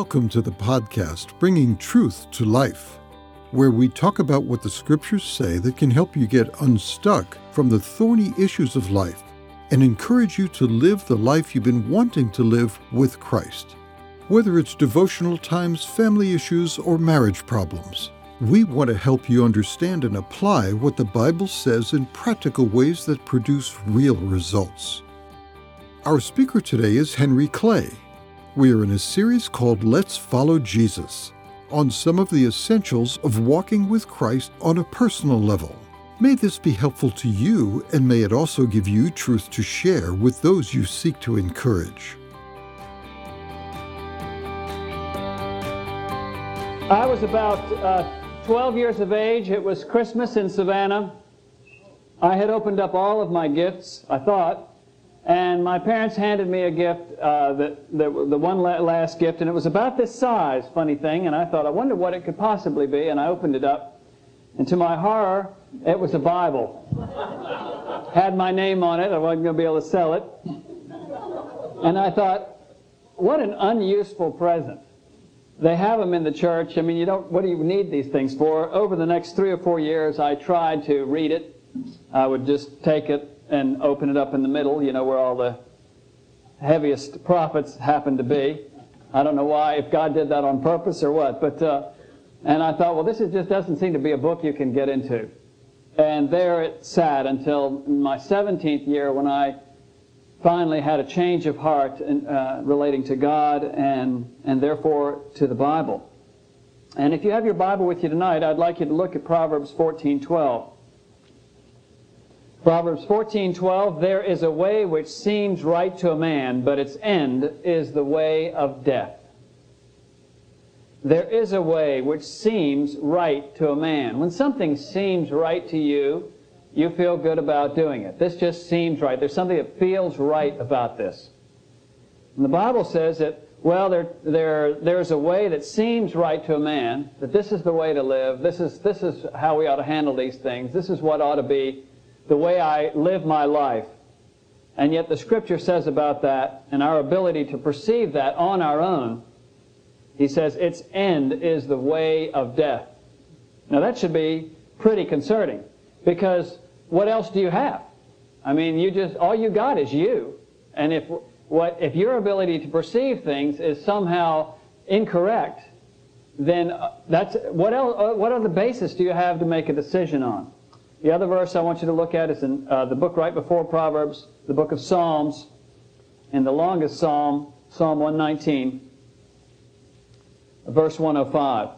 Welcome to the podcast, Bringing Truth to Life, where we talk about what the scriptures say that can help you get unstuck from the thorny issues of life and encourage you to live the life you've been wanting to live with Christ. Whether it's devotional times, family issues, or marriage problems, we want to help you understand and apply what the Bible says in practical ways that produce real results. Our speaker today is Henry Clay. We are in a series called Let's Follow Jesus on some of the essentials of walking with Christ on a personal level. May this be helpful to you, and may it also give you truth to share with those you seek to encourage. I was about 12 years of age. It was Christmas in Savannah. I had opened up all of my gifts, I thought. And my parents handed me a gift, the one last gift, and it was about this size, funny thing, and I thought, I wonder what it could possibly be, and I opened it up, and to my horror, it was a Bible. Had my name on it, I wasn't going to be able to sell it. And I thought, what an unuseful present. They have them in the church, I mean, what do you need these things for? Over the next 3 or 4 years, I tried to read it. I would just take it and open it up in the middle, you know, where all the heaviest prophets happen to be. I don't know why, if God did that on purpose or what, but and I thought, well, this just doesn't seem to be a book you can get into. And there it sat until my 17th year, when I finally had a change of heart relating to God and therefore to the Bible. And if you have your Bible with you tonight, I'd like you to look at Proverbs 14:12. Proverbs 14:12, there is a way which seems right to a man, but its end is the way of death. There is a way which seems right to a man. When something seems right to you, you feel good about doing it. This just seems right. There's something that feels right about this. And the Bible says that, well, there's a way that seems right to a man, that this is the way to live, this is how we ought to handle these things, this is what ought to be the way I live my life. And yet the Scripture says about that, and our ability to perceive that on our own, he says its end is the way of death. Now that should be pretty concerning, because what else do you have? I mean, all you got is you. And if your ability to perceive things is somehow incorrect, then that's what else? What other basis do you have to make a decision on? The other verse I want you to look at is in the book right before Proverbs, the book of Psalms, and the longest psalm, Psalm 119, verse 105.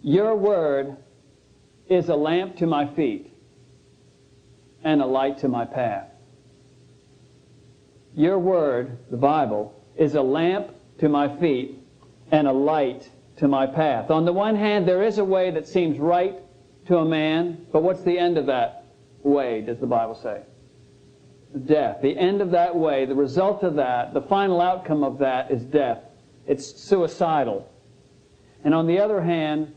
Your word is a lamp to my feet and a light to my path. Your word, the Bible, is a lamp to my feet and a light to my path. On the one hand, there is a way that seems right to a man, but what's the end of that way, does the Bible say? Death. The end of that way, the result of that, the final outcome of that is death. It's suicidal. And on the other hand,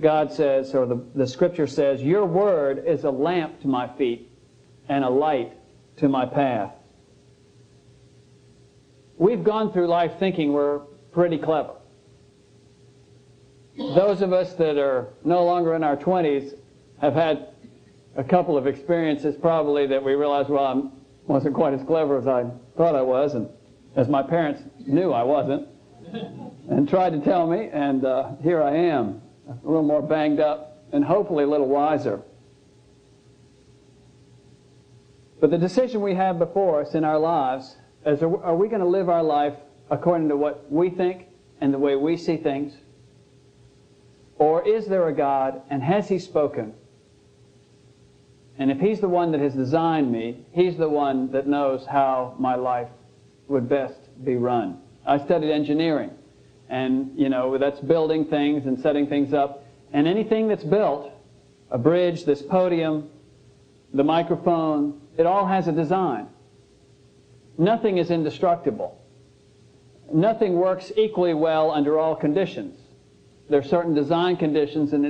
God says, or the Scripture says, your word is a lamp to my feet and a light to my path. We've gone through life thinking we're pretty clever. Those of us that are no longer in our 20s have had a couple of experiences probably that we realized, well, I wasn't quite as clever as I thought I was, and as my parents knew I wasn't, and tried to tell me, and here I am, a little more banged up and hopefully a little wiser. But the decision we have before us in our lives is, are we going to live our life according to what we think and the way we see things? Or is there a God, and has He spoken? And if He's the one that has designed me, He's the one that knows how my life would best be run. I studied engineering, and, you know, that's building things and setting things up. And anything that's built, a bridge, this podium, the microphone, it all has a design. Nothing is indestructible. Nothing works equally well under all conditions. There are certain design conditions, and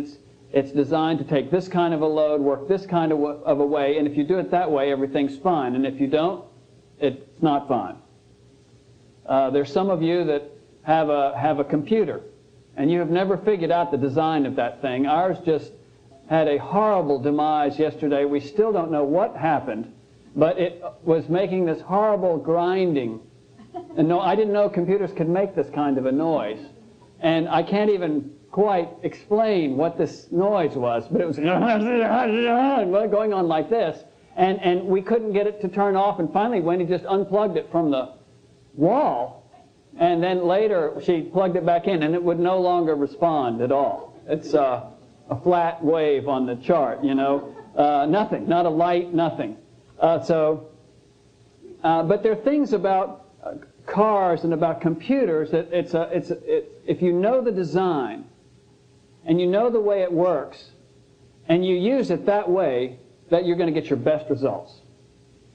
it's designed to take this kind of a load, work this kind of a way, and if you do it that way, everything's fine. And if you don't, it's not fine. There's some of you that have a computer, and you have never figured out the design of that thing. Ours just had a horrible demise yesterday. We still don't know what happened, but it was making this horrible grinding. And no, I didn't know computers could make this kind of a noise. And I can't even quite explain what this noise was, but it was going on like this. And we couldn't get it to turn off, and finally Wendy just unplugged it from the wall, and then later she plugged it back in, and it would no longer respond at all. It's a flat wave on the chart, you know. Nothing, not a light, nothing. But there are things about cars and about computers that if you know the design, and you know the way it works, and you use it that way, that you're going to get your best results.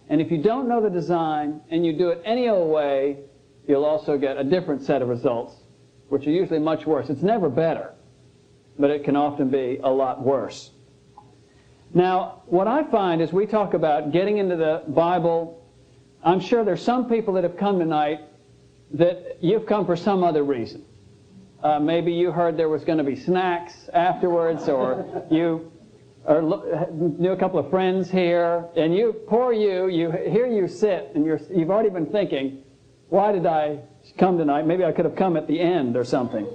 And if you don't know the design and you do it any old way, you'll also get a different set of results, which are usually much worse. It's never better, but it can often be a lot worse. Now, what I find is we talk about getting into the Bible. I'm sure there's some people that have come tonight that you've come for some other reason. Maybe you heard there was going to be snacks afterwards, or you knew a couple of friends here, and here you sit, and you've already been thinking, why did I come tonight? Maybe I could have come at the end or something.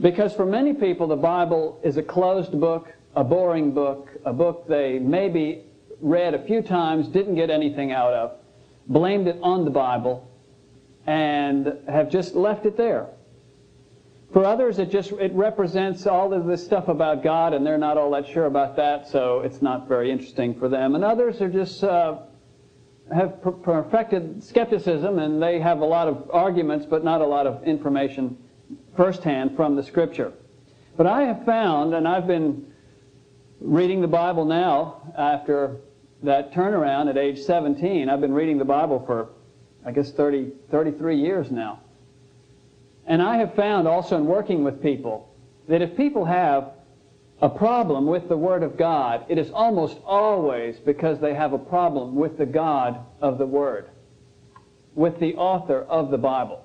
Because for many people, the Bible is a closed book, a boring book, a book they maybe read a few times, didn't get anything out of, blamed it on the Bible, and have just left it there. For others, it represents all of this stuff about God, and they're not all that sure about that, so it's not very interesting for them. And others are just have perfected skepticism, and they have a lot of arguments, but not a lot of information firsthand from the Scripture. But I have found, and I've been reading the Bible now after that turnaround at age 17. I've been reading the Bible for, I guess, 33 years now. And I have found also in working with people that if people have a problem with the Word of God, it is almost always because they have a problem with the God of the Word, with the author of the Bible.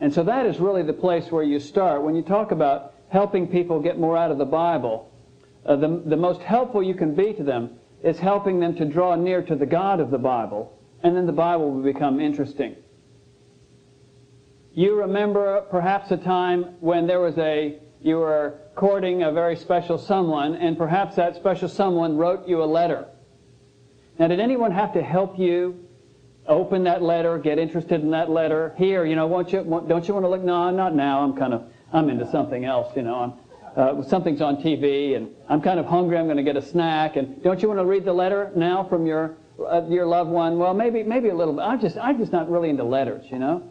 And so that is really the place where you start. When you talk about helping people get more out of the Bible, the most helpful you can be to them is helping them to draw near to the God of the Bible, and then the Bible will become interesting. You remember perhaps a time when you were courting a very special someone, and perhaps that special someone wrote you a letter. Now, did anyone have to help you open that letter, get interested in that letter? Here, you know, don't you want to look? No, not now. I'm into something else, you know. Something's on TV, and I'm kind of hungry. I'm going to get a snack. And don't you want to read the letter now from your loved one? Well, maybe a little bit. I'm just not really into letters, you know.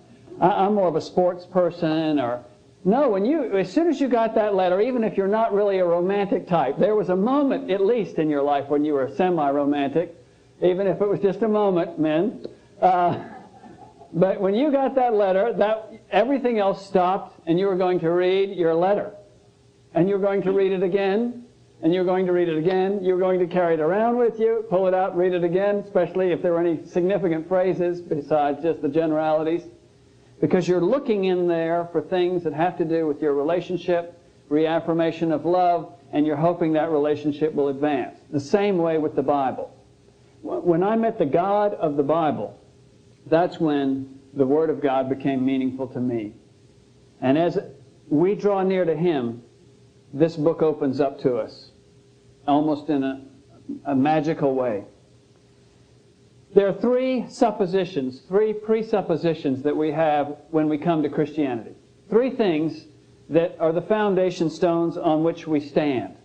I'm more of a sports person, or... No, as soon as you got that letter, even if you're not really a romantic type, there was a moment, at least in your life, when you were semi-romantic, even if it was just a moment, men. But when you got that letter, everything else stopped, and you were going to read your letter. And you were going to read it again, and you were going to read it again. You were going to carry it around with you, pull it out, read it again, especially if there were any significant phrases besides just the generalities. Because you're looking in there for things that have to do with your relationship, reaffirmation of love, and you're hoping that relationship will advance. The same way with the Bible. When I met the God of the Bible, that's when the Word of God became meaningful to me. And as we draw near to Him, this book opens up to us, almost in a magical way. There are three presuppositions that we have when we come to Christianity. Three things that are the foundation stones on which we stand.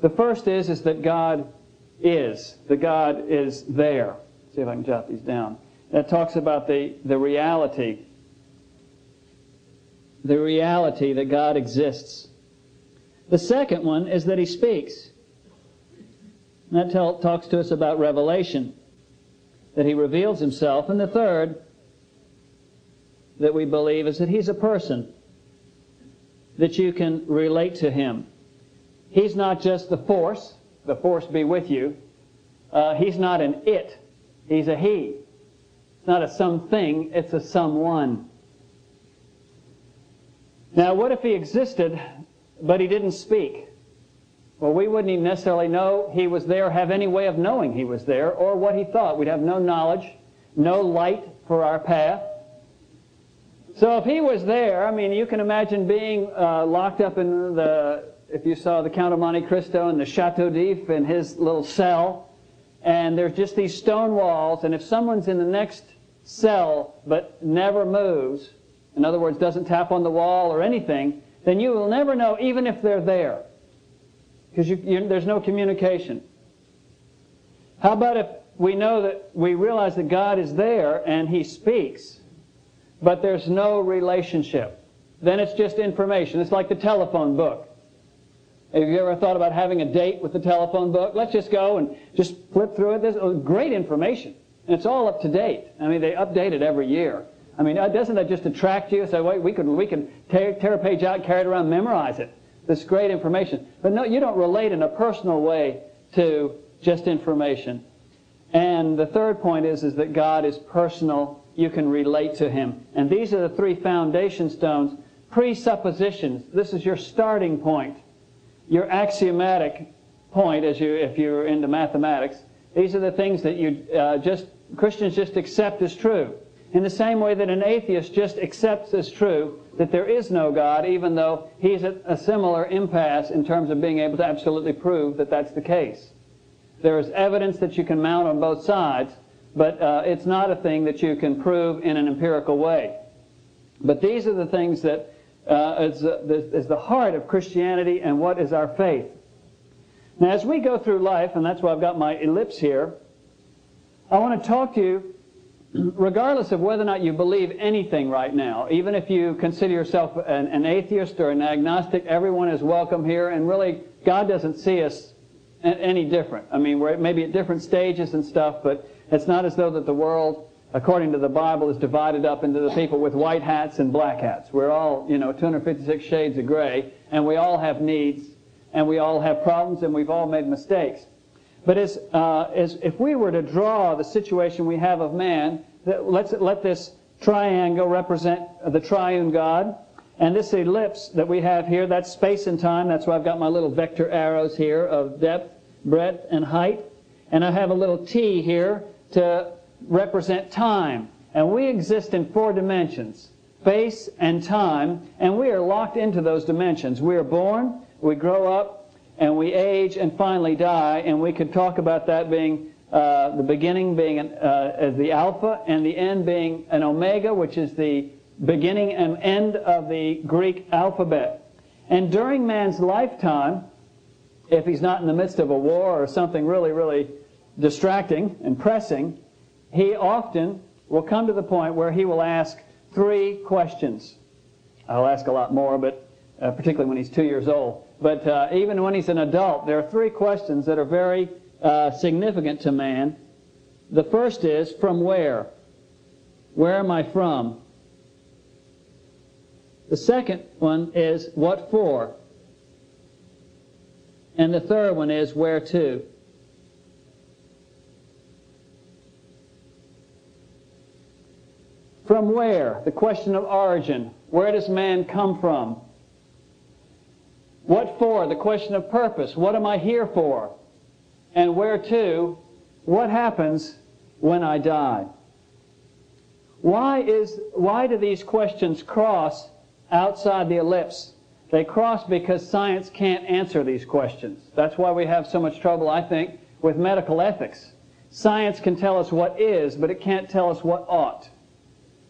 The first is that God is. That God is there. See if I can jot these down. That talks about the reality. The reality that God exists. The second one is that He speaks. And that talks to us about revelation. That He reveals Himself. And the third that we believe is that He's a person, that you can relate to Him. He's not just the force be with you. He's not an it. He's a He. It's not a something, it's a someone. Now, what if he existed, but he didn't speak? Well, we wouldn't even necessarily know he was there, have any way of knowing he was there, or what he thought. We'd have no knowledge, no light for our path. So if he was there, I mean, you can imagine being locked up in the, if you saw the Count of Monte Cristo and the Chateau d'If and his little cell, and there's just these stone walls, and if someone's in the next cell but never moves, in other words, doesn't tap on the wall or anything, then you will never know even if they're there. Because there's no communication. How about if we know that we realize that God is there and He speaks, but there's no relationship? Then it's just information. It's like the telephone book. Have you ever thought about having a date with the telephone book? Let's just go and just flip through it. There's great information. And it's all up to date. I mean, they update it every year. I mean, doesn't that just attract you? So wait, we can tear a page out, carry it around, memorize it. This great information. But no, you don't relate in a personal way to just information. And the third point is that God is personal. You can relate to Him. And these are the three foundation stones. Presuppositions. This is your starting point. Your axiomatic point, if you're into mathematics. These are the things that you Christians just accept as true. In the same way that an atheist just accepts as true that there is no God, even though he's at a similar impasse in terms of being able to absolutely prove that that's the case. There is evidence that you can mount on both sides, but it's not a thing that you can prove in an empirical way. But these are the things that is the heart of Christianity and what is our faith. Now, as we go through life, and that's why I've got my ellipse here, I want to talk to you regardless of whether or not you believe anything right now. Even if you consider yourself an atheist or an agnostic, everyone is welcome here, and really God doesn't see us any different. I mean, we're maybe at different stages and stuff, but it's not as though that the world, according to the Bible, is divided up into the people with white hats and black hats. We're all, 256 shades of gray, and we all have needs, and we all have problems, and we've all made mistakes. But if we were to draw the situation we have of man, let this triangle represent the triune God. And this ellipse that we have here, that's space and time. That's why I've got my little vector arrows here of depth, breadth, and height. And I have a little T here to represent time. And we exist in four dimensions, space and time. And we are locked into those dimensions. We are born, we grow up, and we age and finally die, and we could talk about that being the beginning being the alpha and the end being an omega, which is the beginning and end of the Greek alphabet. And during man's lifetime, if he's not in the midst of a war or something really, really distracting and pressing, he often will come to the point where he will ask three questions. I'll ask a lot more, but particularly when he's 2 years old. But even when he's an adult, there are three questions that are very significant to man. The first is, from where? Where am I from? The second one is, what for? And the third one is, where to? From where? The question of origin. Where does man come from? What for? The question of purpose. What am I here for? And where to? What happens when I die? Why do these questions cross outside the ellipse? They cross because science can't answer these questions. That's why we have so much trouble, I think, with medical ethics. Science can tell us what is, but it can't tell us what ought,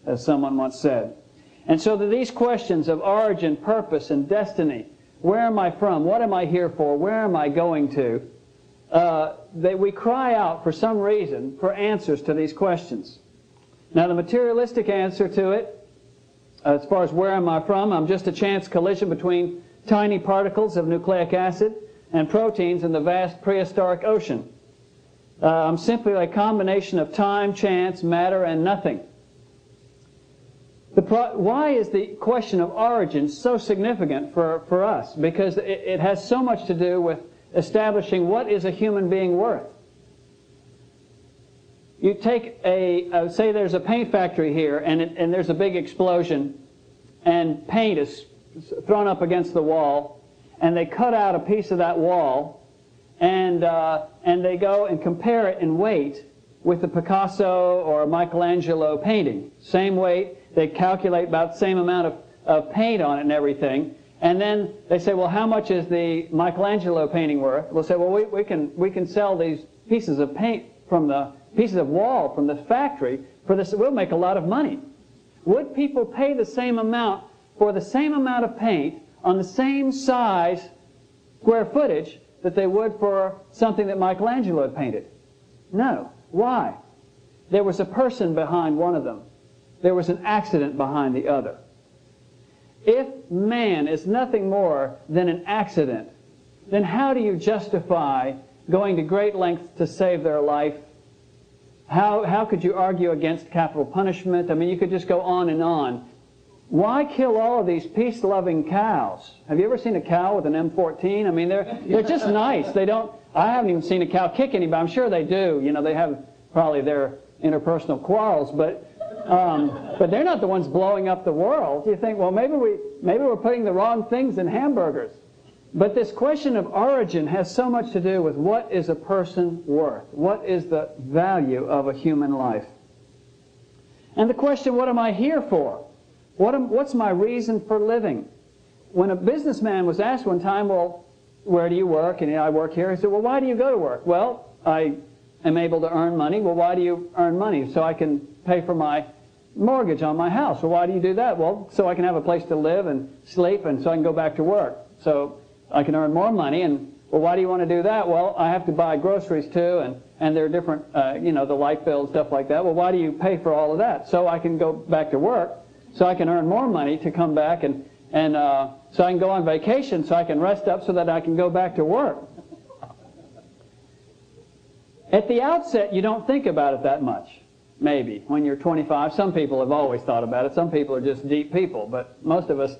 as someone once said. And so these questions of origin, purpose, and destiny, where am I from? What am I here for? Where am I going to? We cry out for some reason for answers to these questions. Now, the materialistic answer to it, as far as where am I from, I'm just a chance collision between tiny particles of nucleic acid and proteins in the vast prehistoric ocean. I'm simply a combination of time, chance, matter, and nothing. Why is the question of origin so significant for us? Because it has so much to do with establishing what is a human being worth. You take say there's a paint factory here, and there's a big explosion, and paint is thrown up against the wall, and they cut out a piece of that wall, and they go and compare it in weight with a Picasso or a Michelangelo painting. Same weight, they calculate about the same amount of paint on it and everything, and then they say, well, how much is the Michelangelo painting worth? We'll say, well, we can sell these pieces of paint from the pieces of wall from the factory for this. We'll make a lot of money. Would people pay the same amount for the same amount of paint on the same size square footage that they would for something that Michelangelo had painted? No. Why? There was a person behind one of them. There was an accident behind the other. If man is nothing more than an accident, then how do you justify going to great lengths to save their life? How could you argue against capital punishment? I mean, you could just go on and on. Why kill all of these peace-loving cows? Have you ever seen a cow with an M14? I mean, they're just nice. They don't. I haven't even seen a cow kick anybody. I'm sure they do. You know, they have probably their interpersonal quarrels, but they're not the ones blowing up the world. You think, well, maybe we're putting the wrong things in hamburgers. But this question of origin has so much to do with what is a person worth? What is the value of a human life? And the question, what am I here for? What's my reason for living? When a businessman was asked one time, well, where do you work? And I work here. He said, well, why do you go to work? Well, I am able to earn money. Well, why do you earn money? So I can pay for my mortgage on my house. Well, why do you do that? Well, so I can have a place to live and sleep, and so I can go back to work. So I can earn more money. And, well, why do you want to do that? Well, I have to buy groceries, too, and there are different, you know, the light bill and stuff like that. Well, why do you pay for all of that? So I can go back to work. So I can earn more money to come back, and so I can go on vacation, so I can rest up so that I can go back to work. At the outset, you don't think about it that much, maybe. When you're 25, some people have always thought about it. Some people are just deep people, but most of us,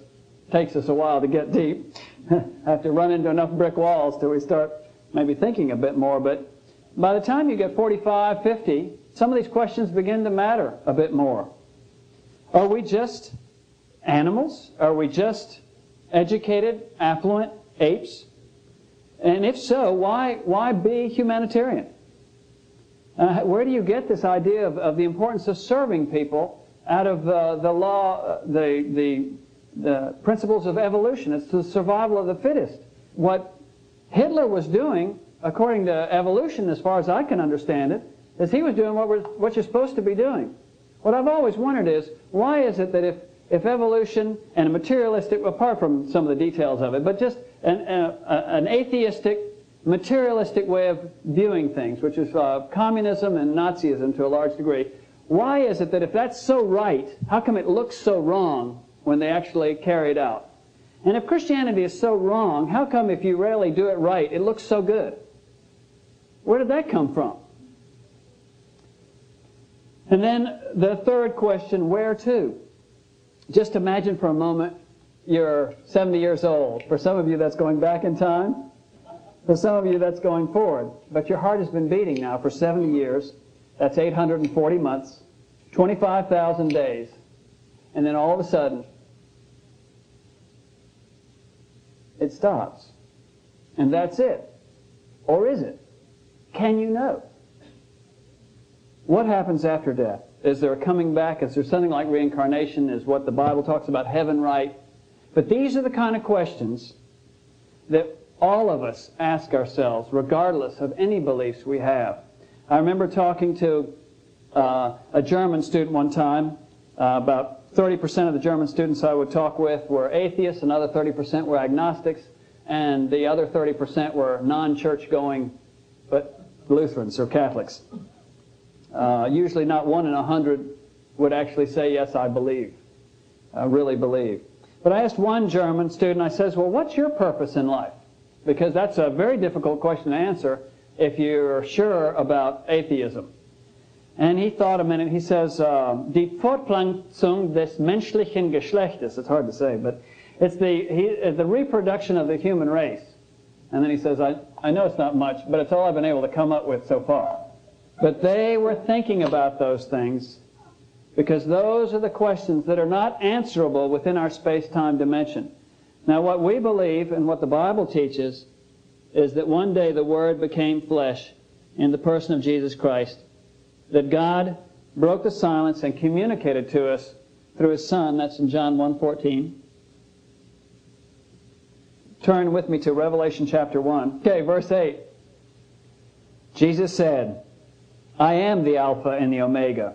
takes us a while to get deep. I have to run into enough brick walls till we start maybe thinking a bit more. But by the time you get 45, 50, some of these questions begin to matter a bit more. Are we just animals? Are we just educated, affluent apes? And if so, why be humanitarian? Where do you get this idea of the importance of serving people out of the law, the principles of evolution? It's the survival of the fittest. What Hitler was doing, according to evolution, as far as I can understand it, is he was doing what you're supposed to be doing. What I've always wondered is, why is it that if evolution and a materialistic, apart from some of the details of it, but just an atheistic, materialistic way of viewing things, which is communism and Nazism to a large degree, why is it that if that's so right, how come it looks so wrong when they actually carry it out? And if Christianity is so wrong, how come if you rarely do it right, it looks so good? Where did that come from? And then the third question, where to? Just imagine for a moment you're 70 years old. For some of you, that's going back in time. For some of you, that's going forward. But your heart has been beating now for 70 years. That's 840 months, 25,000 days. And then all of a sudden, it stops. And that's it. Or is it? Can you know? What happens after death? Is there a coming back? Is there something like reincarnation? Is what the Bible talks about heaven right? But these are the kind of questions that all of us ask ourselves, regardless of any beliefs we have. I remember talking to a German student one time. About 30% of the German students I would talk with were atheists, another 30% were agnostics, and the other 30% were non-church-going, but Lutherans or Catholics. Usually not 1 in 100 would actually say, yes, I believe, I really believe. But I asked one German student, I says, well, what's your purpose in life? Because that's a very difficult question to answer if you're sure about atheism. And he thought a minute, he says, die Fortpflanzung des menschlichen Geschlechtes. It's hard to say, but it's the reproduction of the human race. And then he says, I know it's not much, but it's all I've been able to come up with so far. But they were thinking about those things because those are the questions that are not answerable within our space-time dimension. Now, what we believe and what the Bible teaches is that one day the Word became flesh in the person of Jesus Christ, that God broke the silence and communicated to us through His Son. That's in John 1:14. Turn with me to Revelation chapter 1. Okay, verse 8. Jesus said, "I am the Alpha and the Omega,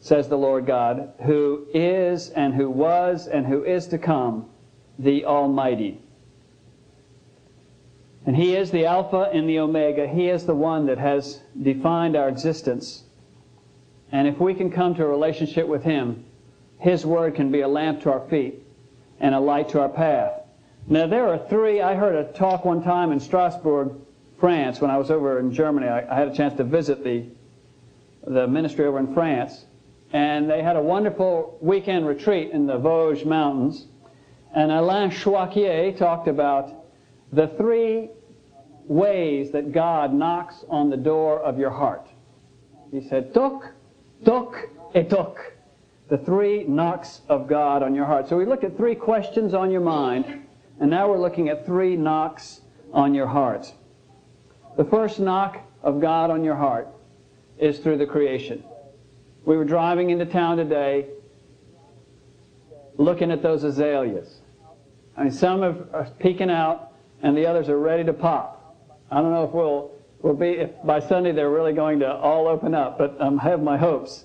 says the Lord God, who is and who was and who is to come, the Almighty." And He is the Alpha and the Omega. He is the one that has defined our existence. And if we can come to a relationship with Him, His Word can be a lamp to our feet and a light to our path. Now, there are three. I heard a talk one time in Strasbourg, France, when I was over in Germany. I had a chance to visit the ministry over in France. And they had a wonderful weekend retreat in the Vosges Mountains. And Alain Chouacquier talked about the three ways that God knocks on the door of your heart. He said, "Toc, toc, et toc." The three knocks of God on your heart. So we looked at three questions on your mind, and now we're looking at three knocks on your heart. The first knock of God on your heart is through the creation. We were driving into town today looking at those azaleas. I mean, some are peeking out, and the others are ready to pop. I don't know if if by Sunday they're really going to all open up, but I have my hopes.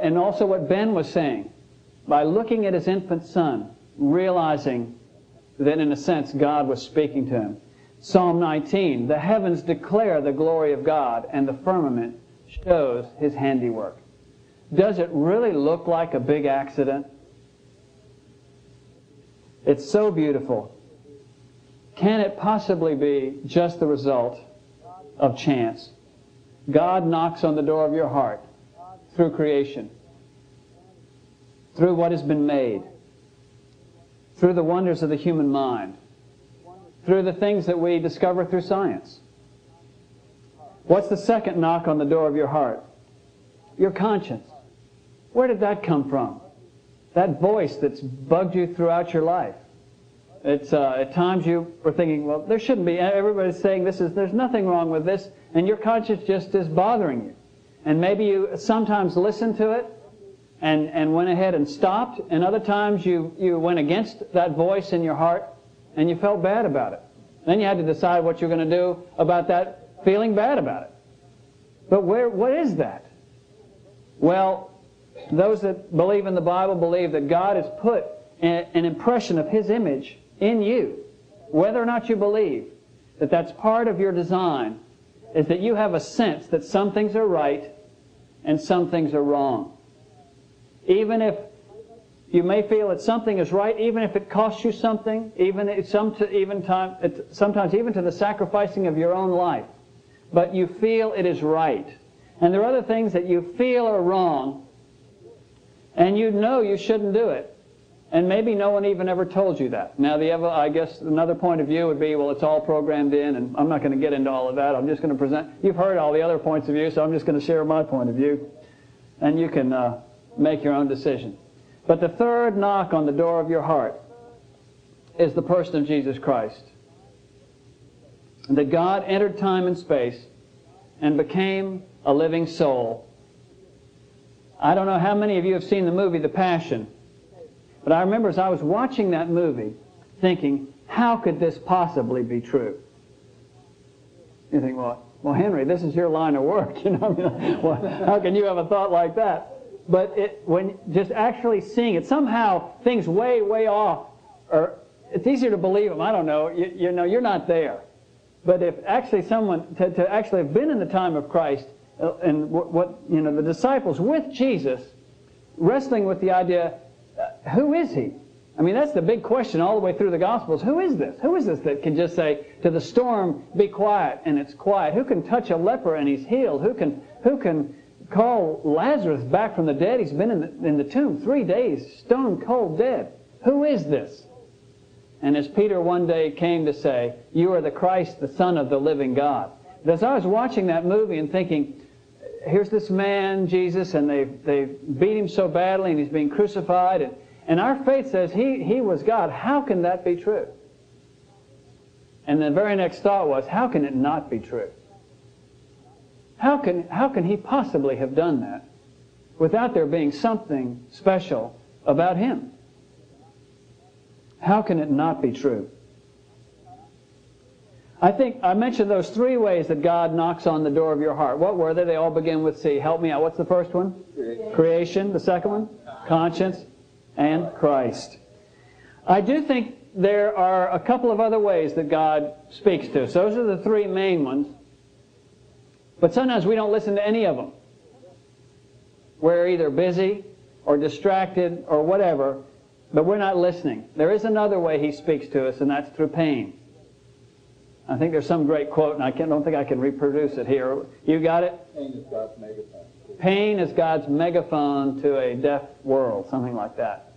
And also what Ben was saying, by looking at his infant son, realizing that in a sense God was speaking to him. Psalm 19, "The heavens declare the glory of God, and the firmament shows His handiwork." Does it really look like a big accident? It's so beautiful. Can it possibly be just the result of chance? God knocks on the door of your heart through creation, through what has been made, through the wonders of the human mind, through the things that we discover through science. What's the second knock on the door of your heart? Your conscience. Where did that come from? That voice that's bugged you throughout your life. It's at times you were thinking, well, there shouldn't be. Everybody's saying there's nothing wrong with this, and your conscience just is bothering you. And maybe you sometimes listened to it and went ahead and stopped, and other times you went against that voice in your heart and you felt bad about it. Then you had to decide what you're going to do about that feeling bad about it. But what is that? Well, those that believe in the Bible believe that God has put an impression of His image in you, whether or not you believe that that's part of your design, is that you have a sense that some things are right and some things are wrong. Even if you may feel that something is right, even if it costs you something, sometimes even to the sacrificing of your own life, but you feel it is right. And there are other things that you feel are wrong, and you know you shouldn't do it. And maybe no one even ever told you that. Now, I guess another point of view would be, well, it's all programmed in, and I'm not going to get into all of that. I'm just going to present. You've heard all the other points of view, so I'm just going to share my point of view. And you can make your own decision. But the third knock on the door of your heart is the person of Jesus Christ. That God entered time and space and became a living soul. I don't know how many of you have seen the movie The Passion. But I remember as I was watching that movie thinking, how could this possibly be true? You think, well, Henry, this is your line of work. You know, how can you have a thought like that? But when just actually seeing it, somehow things way, way off, or it's easier to believe them. I don't know. You know, you're not there. But if actually someone, to actually have been in the time of Christ, and the disciples with Jesus, wrestling with the idea, who is He? I mean, that's the big question all the way through the Gospels. Who is this? Who is this that can just say to the storm, be quiet, and it's quiet? Who can touch a leper and he's healed? Who can call Lazarus back from the dead? He's been in the tomb 3 days, stone cold dead. Who is this? And as Peter one day came to say, "You are the Christ, the Son of the living God." But as I was watching that movie and thinking, here's this man, Jesus, and they've beat Him so badly, and He's being crucified, and And our faith says he was God. How can that be true? And the very next thought was, how can it not be true? How can he possibly have done that without there being something special about him? How can it not be true? I think I mentioned those three ways that God knocks on the door of your heart. What were they? They all begin with C. Help me out. What's the first one? Creation. The second one? Conscience. And Christ. I do think there are a couple of other ways that God speaks to us. Those are the three main ones. But sometimes we don't listen to any of them. We're either busy or distracted or whatever, but we're not listening. There is another way he speaks to us, and that's through pain. I think there's some great quote, and I don't think I can reproduce it here. You got it? Pain is God's megaphone. Pain is God's megaphone to a deaf world, something like that.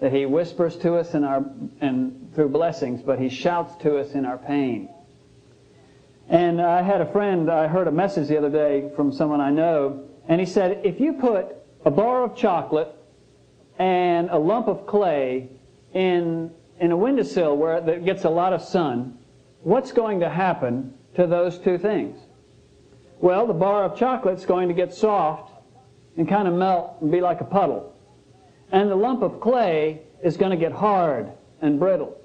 That he whispers to us through blessings, but he shouts to us in our pain. And I had a friend, I heard a message the other day from someone I know, and he said, if you put a bar of chocolate and a lump of clay in a windowsill where that gets a lot of sun, what's going to happen to those two things? Well, the bar of chocolate's going to get soft and kind of melt and be like a puddle. And the lump of clay is going to get hard and brittle.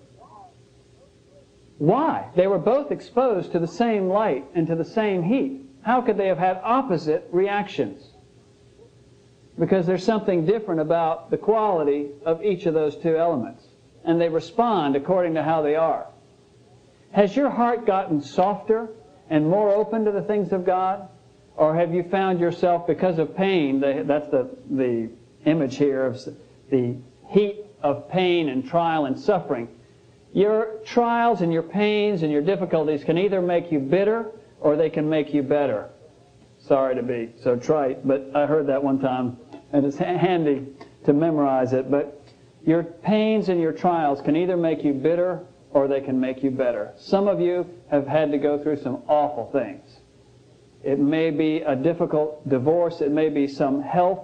Why? They were both exposed to the same light and to the same heat. How could they have had opposite reactions? Because there's something different about the quality of each of those two elements. And they respond according to how they are. Has your heart gotten softer and more open to the things of God? Or have you found yourself, because of pain, that's the image here of the heat of pain and trial and suffering, your trials and your pains and your difficulties can either make you bitter or they can make you better. Sorry to be so trite, but I heard that one time, and it's handy to memorize it. But your pains and your trials can either make you bitter or they can make you better. Some of you have had to go through some awful things. It may be a difficult divorce. It may be some health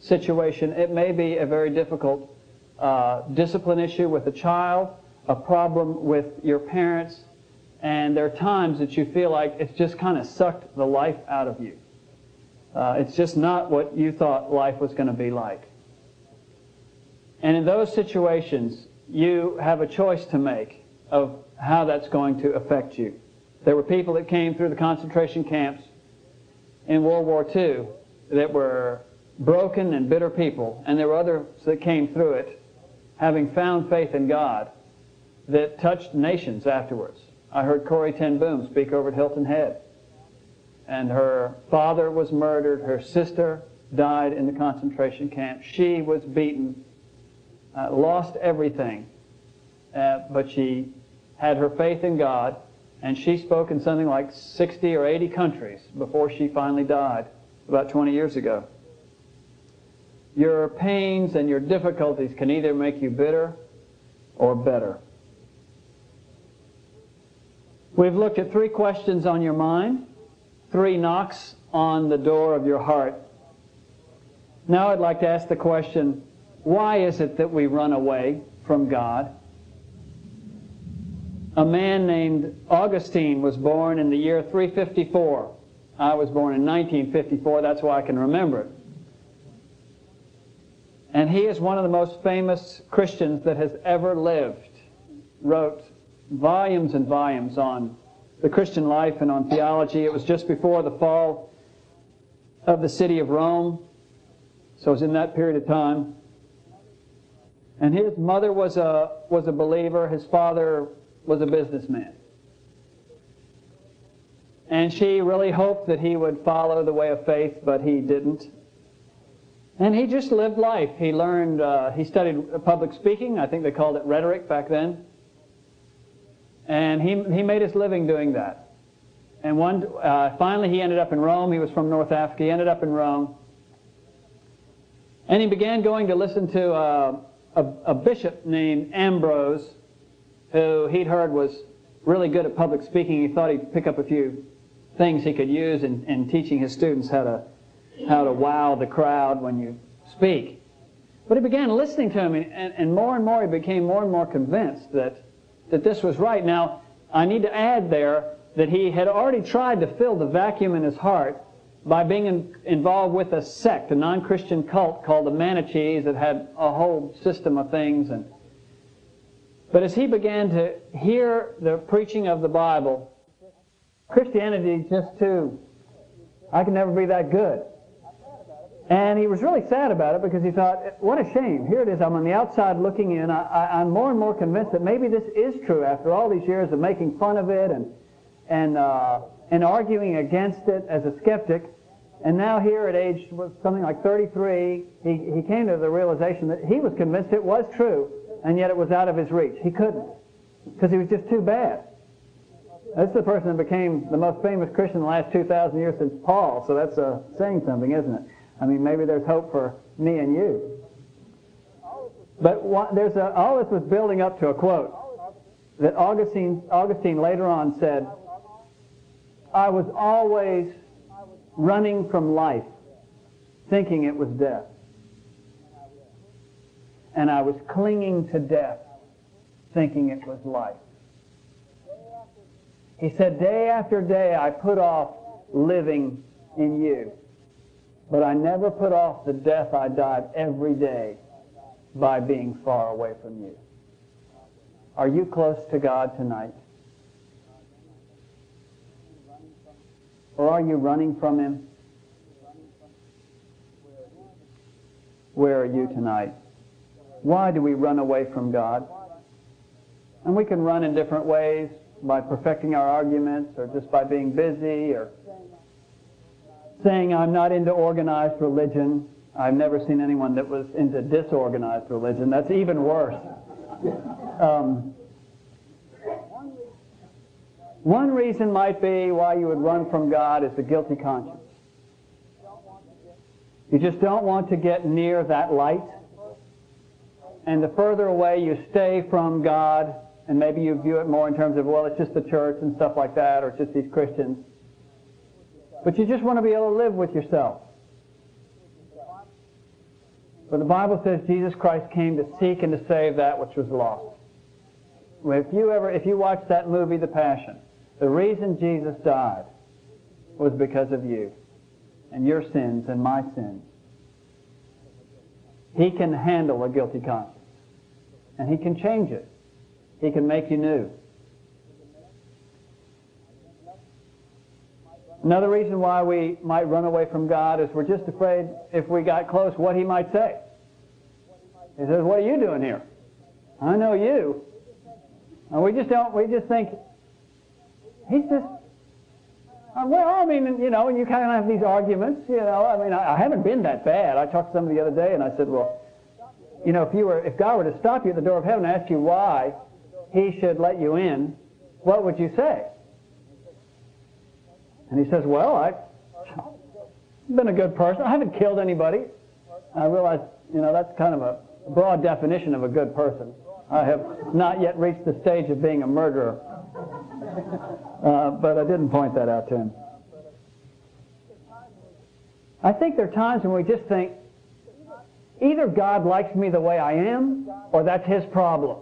situation. It may be a very difficult discipline issue with a child, a problem with your parents, and there are times that you feel like it's just kind of sucked the life out of you. It's just not what you thought life was going to be like. And in those situations, you have a choice to make of how that's going to affect you. There were people that came through the concentration camps in World War II that were broken and bitter people, and there were others that came through it having found faith in God that touched nations afterwards. I heard Corrie Ten Boom speak over at Hilton Head, and her father was murdered, her sister died in the concentration camp, she was beaten, lost everything, but she had her faith in God, and she spoke in something like 60 or 80 countries before she finally died about 20 years ago. Your pains and your difficulties can either make you bitter or better. We've looked at three questions on your mind, three knocks on the door of your heart. Now I'd like to ask the question, why is it that we run away from God? A man named Augustine was born in the year 354. I was born in 1954, that's why I can remember it. And he is one of the most famous Christians that has ever lived. Wrote volumes and volumes on the Christian life and on theology. It was just before the fall of the city of Rome, so it was in that period of time. And his mother was a believer. His father was a businessman. And she really hoped that he would follow the way of faith, but he didn't. And he just lived life. He learned, he studied public speaking. I think they called it rhetoric back then. And he made his living doing that. And finally he ended up in Rome. He was from North Africa. He ended up in Rome. And he began going to listen to a bishop named Ambrose, who he'd heard was really good at public speaking. He thought he'd pick up a few things he could use in teaching his students how to wow the crowd when you speak. But he began listening to him, and more he became more and more convinced that this was right. Now, I need to add there that he had already tried to fill the vacuum in his heart by being involved with a sect, a non-Christian cult called the Manichees, that had a whole system of things. But as he began to hear the preaching of the Bible, Christianity just too, I can never be that good. And he was really sad about it, because he thought, what a shame. Here it is. I'm on the outside looking in. I'm more and more convinced that maybe this is true after all these years of making fun of it and arguing against it as a skeptic. And now here at age something like 33, he came to the realization that he was convinced it was true, and yet it was out of his reach. He couldn't, because he was just too bad. That's the person that became the most famous Christian in the last 2,000 years since Paul, so that's saying something, isn't it? I mean, maybe there's hope for me and you. But all this was building up to a quote that Augustine later on said, "I was always running from life, thinking it was death. And I was clinging to death, thinking it was life." He said, "Day after day I put off living in you. But I never put off the death I died every day by being far away from you." Are you close to God tonight? Or are you running from Him? Where are you tonight? Why do we run away from God? And we can run in different ways, by perfecting our arguments, or just by being busy, or saying, "I'm not into organized religion." I've never seen anyone that was into disorganized religion. That's even worse. One reason might be why you would run from God is the guilty conscience. You just don't want to get near that light. And the further away you stay from God, and maybe you view it more in terms of, well, it's just the church and stuff like that, or it's just these Christians. But you just want to be able to live with yourself. But the Bible says Jesus Christ came to seek and to save that which was lost. If you watch that movie, The Passion, the reason Jesus died was because of you and your sins and my sins. He can handle a guilty conscience. And He can change it. He can make you new. Another reason why we might run away from God is we're just afraid if we got close what He might say. He says, "What are you doing here? I know you." And we just think, He's just, well, I mean, you know, and you kind of have these arguments, you know. I mean, I haven't been that bad. I talked to somebody the other day and I said, well, you know, if God were to stop you at the door of heaven and ask you why He should let you in, what would you say? And he says, "Well, I've been a good person. I haven't killed anybody." And I realize, you know, that's kind of a broad definition of a good person. I have not yet reached the stage of being a murderer. But I didn't point that out to him. I think there are times when we just think, either God likes me the way I am, or that's His problem.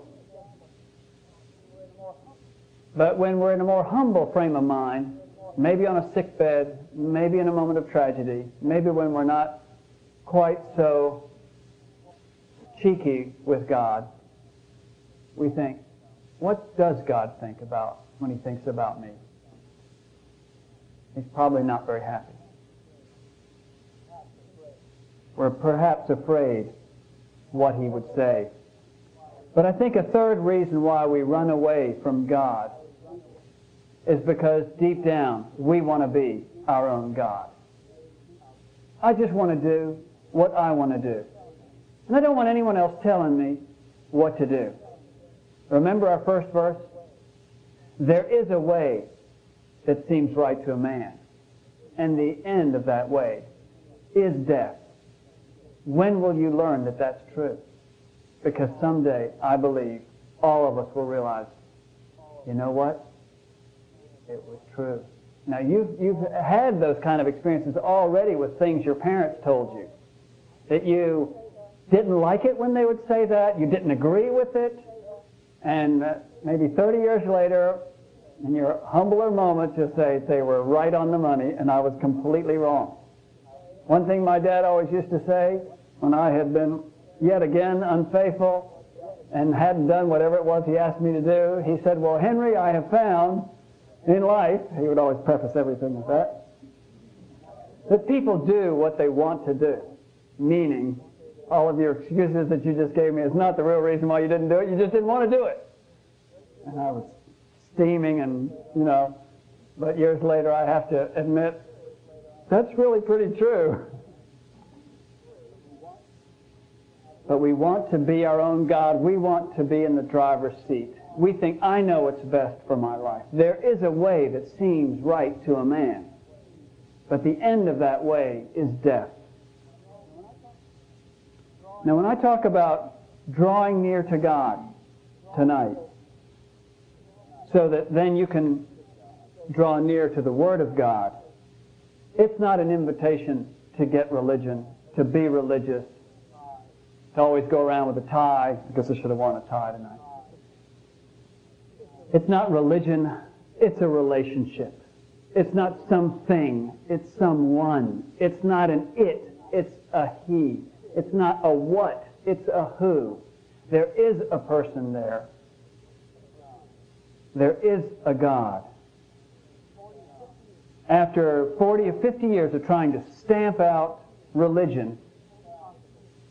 But when we're in a more humble frame of mind, maybe on a sick bed, maybe in a moment of tragedy, maybe when we're not quite so cheeky with God, we think, what does God think about when He thinks about me? He's probably not very happy. We're perhaps afraid what He would say. But I think a third reason why we run away from God is because deep down we want to be our own God. I just want to do what I want to do. And I don't want anyone else telling me what to do. Remember our first verse? There is a way that seems right to a man, and the end of that way is death. When will you learn that that's true? Because someday, I believe, all of us will realize, you know what? It was true. Now, you've had those kind of experiences already with things your parents told you. That you didn't like it when they would say that. You didn't agree with it. And maybe 30 years later, in your humbler moments, you'll say they were right on the money and I was completely wrong. One thing my dad always used to say when I had been yet again unfaithful and hadn't done whatever it was he asked me to do, he said, "Well, Henry, I have found in life," he would always preface everything with that, "that people do what they want to do," meaning all of your excuses that you just gave me is not the real reason why you didn't do it. You just didn't want to do it. And I was steaming and, but years later I have to admit, that's really pretty true. But we want to be our own God. We want to be in the driver's seat. We think, I know what's best for my life. There is a way that seems right to a man, but the end of that way is death. Now, when I talk about drawing near to God tonight, so that then you can draw near to the Word of God, it's not an invitation to get religion, to be religious, to always go around with a tie, because I should have worn a tie tonight. It's not religion, it's a relationship. It's not something, it's someone. It's not an it, it's a he. It's not a what, it's a who. There is a person there. There is a God. After 40 or 50 years of trying to stamp out religion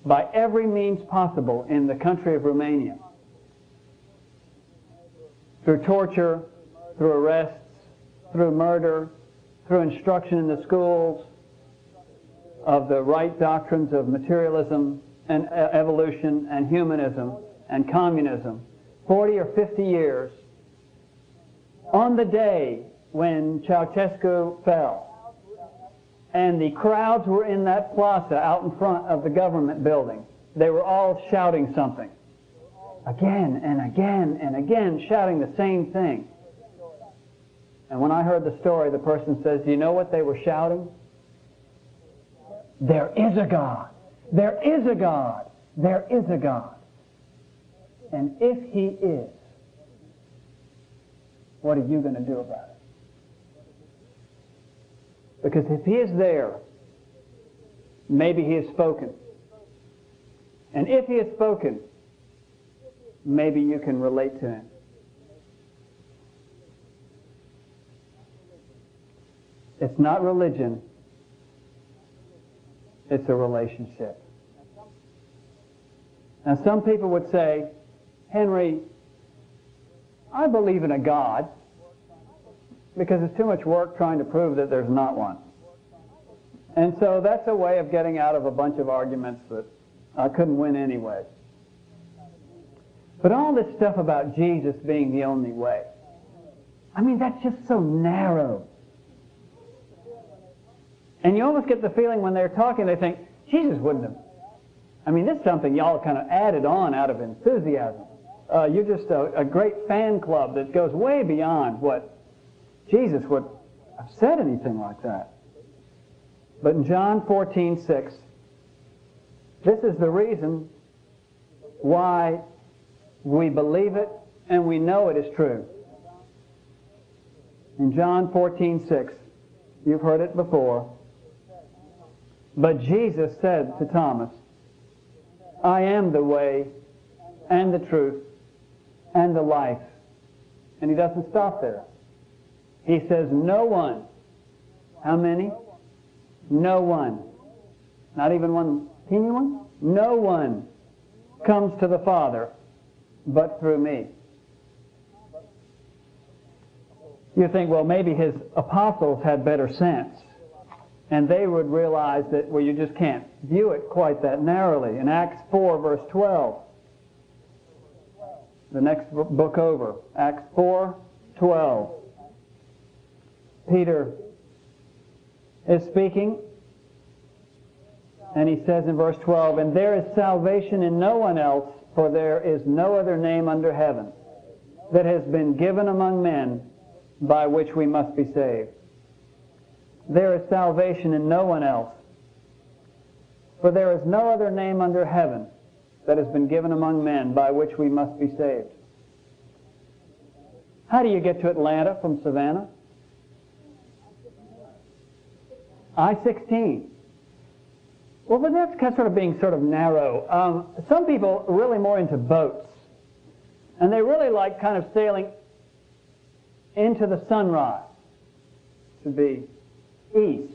by every means possible in the country of Romania, through torture, through arrests, through murder, through instruction in the schools of the right doctrines of materialism and evolution and humanism and communism, 40 or 50 years, on the day when Ceausescu fell and the crowds were in that plaza out in front of the government building, they were all shouting something. Again and again and again, shouting the same thing. And when I heard the story, the person says, "Do you know what they were shouting? There is a God. There is a God. There is a God. And if He is, what are you going to do about it?" Because if He is there, maybe He has spoken. And if He has spoken, maybe you can relate to Him. It's not religion. It's a relationship. Now, some people would say, "Henry, I believe in a God because it's too much work trying to prove that there's not one." And so that's a way of getting out of a bunch of arguments that I couldn't win anyway. But all this stuff about Jesus being the only way, I mean, that's just so narrow. And you almost get the feeling when they're talking, they think, Jesus wouldn't have. I mean, this is something y'all kind of added on out of enthusiasm. You're just a great fan club that goes way beyond what Jesus would have said, anything like that. But in John 14:6, this is the reason why we believe it and we know it is true. In John 14:6, you've heard it before. But Jesus said to Thomas, "I am the way and the truth and the life." And He doesn't stop there. He says, "No one." How many? No one. Not even one teeny one? No one comes to the Father but through me. You think, well, maybe His apostles had better sense, and they would realize that, well, you just can't view it quite that narrowly. In Acts 4, verse 12, the next book over, Acts 4, 12, Peter is speaking, and he says in verse 12, "And there is salvation in no one else, for there is no other name under heaven that has been given among men by which we must be saved." There is salvation in no one else, For there is no other name under heaven that has been given among men by which we must be saved. How do you get to Atlanta from Savannah? I-16. Well, but that's kind of being narrow. Some people are really more into boats. And they really like kind of sailing into the sunrise to be east.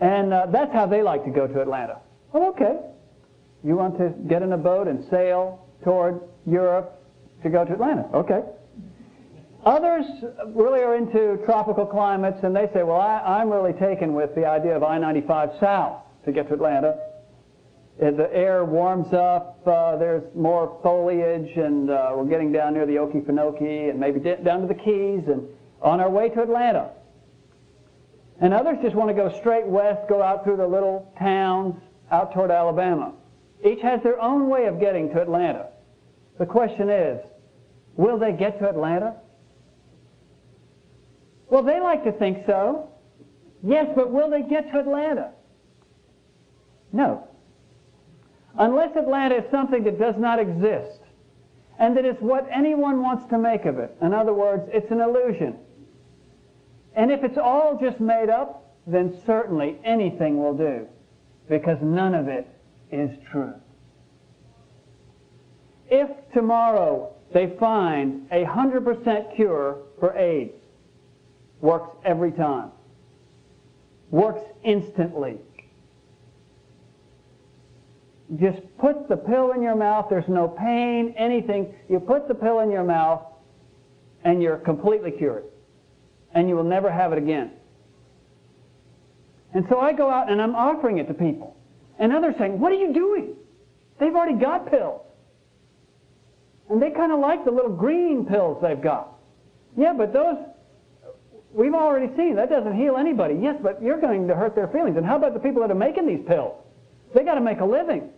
And that's how they like to go to Atlanta. Well, okay. You want to get in a boat and sail toward Europe to go to Atlanta. Okay. Others really are into tropical climates, and they say, well, I'm really taken with the idea of I-95 south to get to Atlanta. The air warms up, there's more foliage, and we're getting down near the Okefenokee and maybe down to the Keys and on our way to Atlanta. And others just want to go straight west, go out through the little towns, out toward Alabama. Each has their own way of getting to Atlanta. The question is, will they get to Atlanta? Well, they like to think so. Yes, but will they get to Atlanta? No. Unless Atlanta is something that does not exist, and that is what anyone wants to make of it. In other words, it's an illusion. And if it's all just made up, then certainly anything will do, because none of it is true. If tomorrow they find 100% cure for AIDS, works every time, works instantly. Just put the pill in your mouth, there's no pain, anything. You put the pill in your mouth and you're completely cured. And you will never have it again. And so I go out and I'm offering it to people. And others saying, what are you doing? They've already got pills. And they kind of like the little green pills they've got. Yeah, but those, we've already seen, that doesn't heal anybody. Yes, but you're going to hurt their feelings. And how about the people that are making these pills? They got to make a living.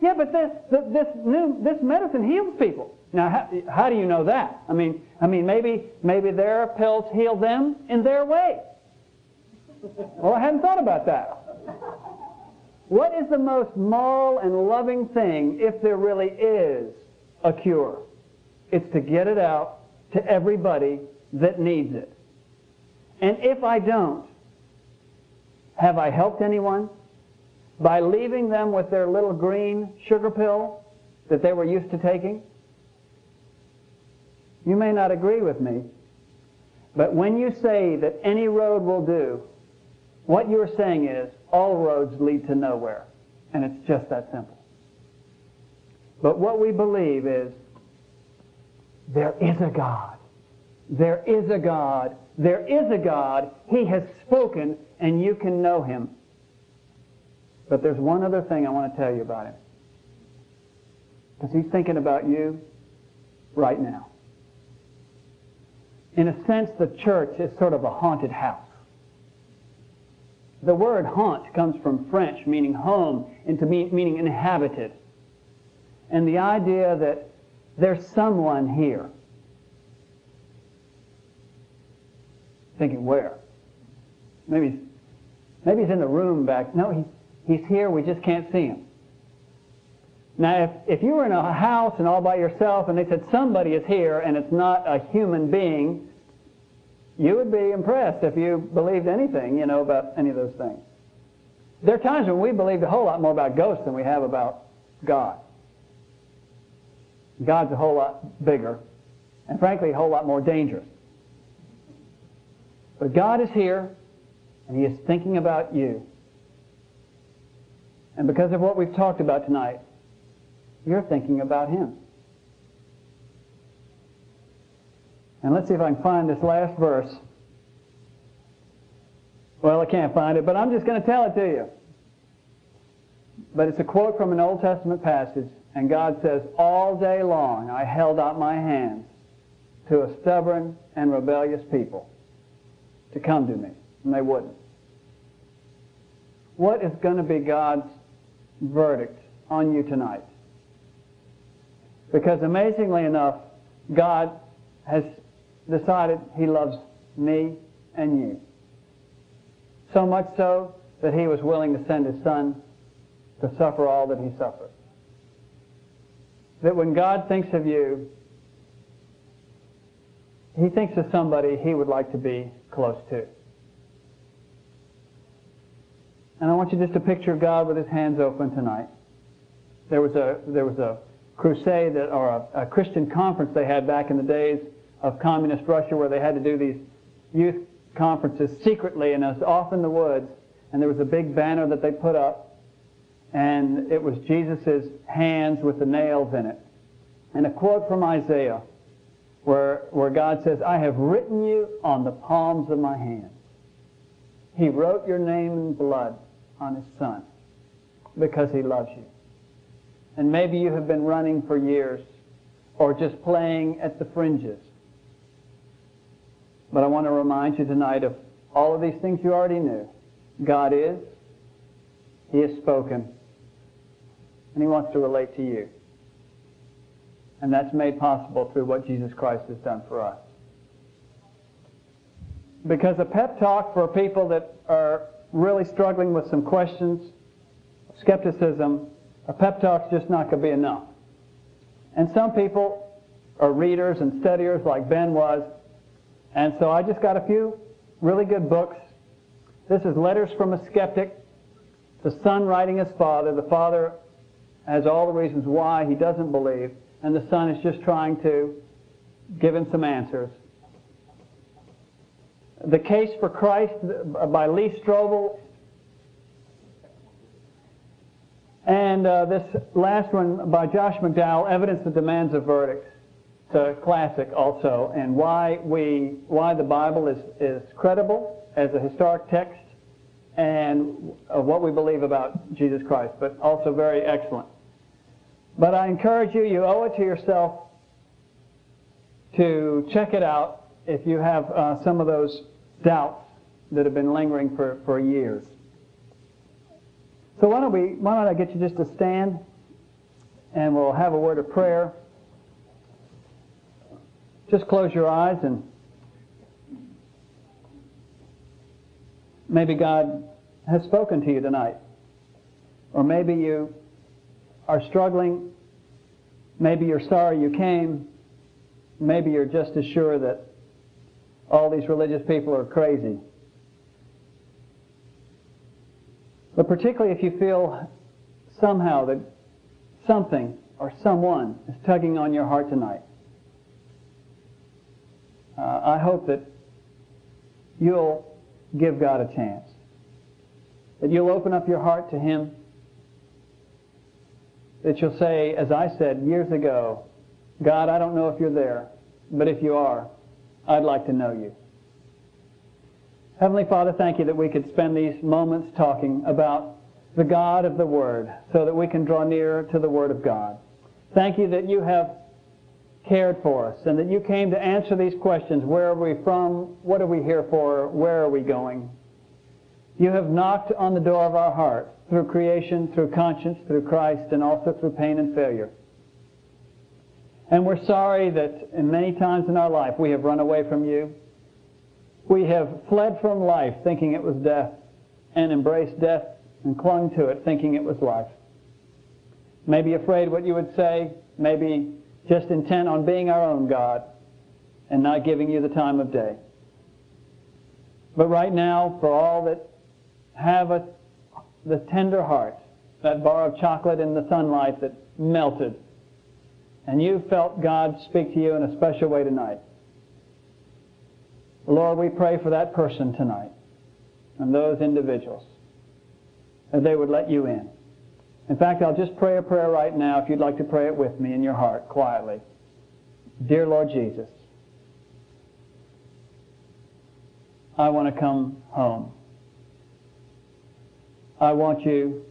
Yeah, but this medicine heals people. Now, how do you know that? I mean, maybe their pills heal them in their way. Well, I hadn't thought about that. What is the most moral and loving thing, if there really is a cure? It's to get it out to everybody that needs it. And if I don't, have I helped anyone? By leaving them with their little green sugar pill that they were used to taking? You may not agree with me, but when you say that any road will do, what you're saying is all roads lead to nowhere. And it's just that simple. But what we believe is there is a God. There is a God. There is a God. He has spoken and you can know him. But there's one other thing I want to tell you about him. Because he's thinking about you right now. In a sense, the church is sort of a haunted house. The word haunt comes from French, meaning home, and meaning inhabited. And the idea that there's someone here. Thinking, where? Maybe he's in the room back. No, He's here, we just can't see him. Now, if you were in a house and all by yourself and they said somebody is here and it's not a human being, you would be impressed if you believed anything, about any of those things. There are times when we believed a whole lot more about ghosts than we have about God. God's a whole lot bigger and, frankly, a whole lot more dangerous. But God is here and he is thinking about you. And because of what we've talked about tonight, you're thinking about him. And let's see if I can find this last verse. Well, I can't find it, but I'm just going to tell it to you. But it's a quote from an Old Testament passage, and God says, all day long I held out my hands to a stubborn and rebellious people to come to me, and they wouldn't. What is going to be God's verdict on you tonight? Because amazingly enough, God has decided he loves me and you. So much so that he was willing to send his son to suffer all that he suffered. That when God thinks of you, he thinks of somebody he would like to be close to. And I want you just to picture God with his hands open tonight. There was a crusade that, or a Christian conference they had back in the days of communist Russia, where they had to do these youth conferences secretly and off in the woods. And there was a big banner that they put up, and it was Jesus' hands with the nails in it. And a quote from Isaiah where God says, "I have written you on the palms of my hands." He wrote your name in blood on his son because he loves you. And maybe you have been running for years or just playing at the fringes. But I want to remind you tonight of all of these things you already knew. God is. He has spoken. And he wants to relate to you. And that's made possible through what Jesus Christ has done for us. Because a pep talk for people that are really struggling with some questions, skepticism, a pep talk's just not going to be enough. And some people are readers and studiers like Ben was, and so I just got a few really good books. This is Letters from a Skeptic. It's a son writing his father. The father has all the reasons why he doesn't believe, and the son is just trying to give him some answers. The Case for Christ by Lee Strobel. And this last one by Josh McDowell, Evidence That Demands a Verdict. It's a classic also. And why the Bible is credible as a historic text, and what we believe about Jesus Christ, but also very excellent. But I encourage you, you owe it to yourself to check it out if you have some of those doubts that have been lingering for years. So why don't I get you just to stand, and we'll have a word of prayer. Just close your eyes, and maybe God has spoken to you tonight. Or maybe you are struggling. Maybe you're sorry you came. Maybe you're just as sure that all these religious people are crazy. But particularly if you feel somehow that something or someone is tugging on your heart tonight, I hope that you'll give God a chance, that you'll open up your heart to him, that you'll say, as I said years ago, God, I don't know if you're there, but if you are, I'd like to know you. Heavenly Father, thank you that we could spend these moments talking about the God of the Word so that we can draw nearer to the Word of God. Thank you that you have cared for us and that you came to answer these questions. Where are we from? What are we here for? Where are we going? You have knocked on the door of our heart through creation, through conscience, through Christ, and also through pain and failure. And we're sorry that many times in our life we have run away from you. We have fled from life thinking it was death, and embraced death and clung to it thinking it was life. Maybe afraid what you would say, maybe just intent on being our own God and not giving you the time of day. But right now, for all that have the tender heart, that bar of chocolate in the sunlight that melted, and you felt God speak to you in a special way tonight. Lord, we pray for that person tonight and those individuals, that they would let you in. In fact, I'll just pray a prayer right now if you'd like to pray it with me in your heart, quietly. Dear Lord Jesus, I want to come home. I want you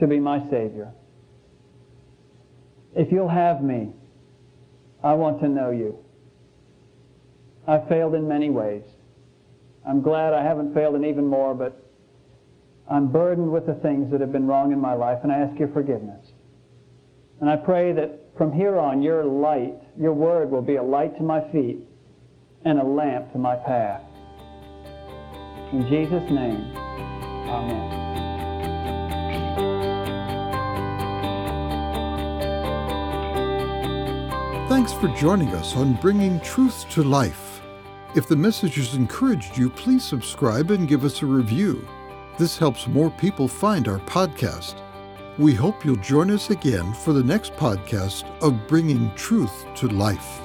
to be my Savior. If you'll have me, I want to know you. I failed in many ways. I'm glad I haven't failed in even more, but I'm burdened with the things that have been wrong in my life, and I ask your forgiveness. And I pray that from here on, your light, your word will be a light to my feet and a lamp to my path. In Jesus' name, Amen. Thanks for joining us on Bringing Truth to Life. If the message has encouraged you, please subscribe and give us a review. This helps more people find our podcast. We hope you'll join us again for the next podcast of Bringing Truth to Life.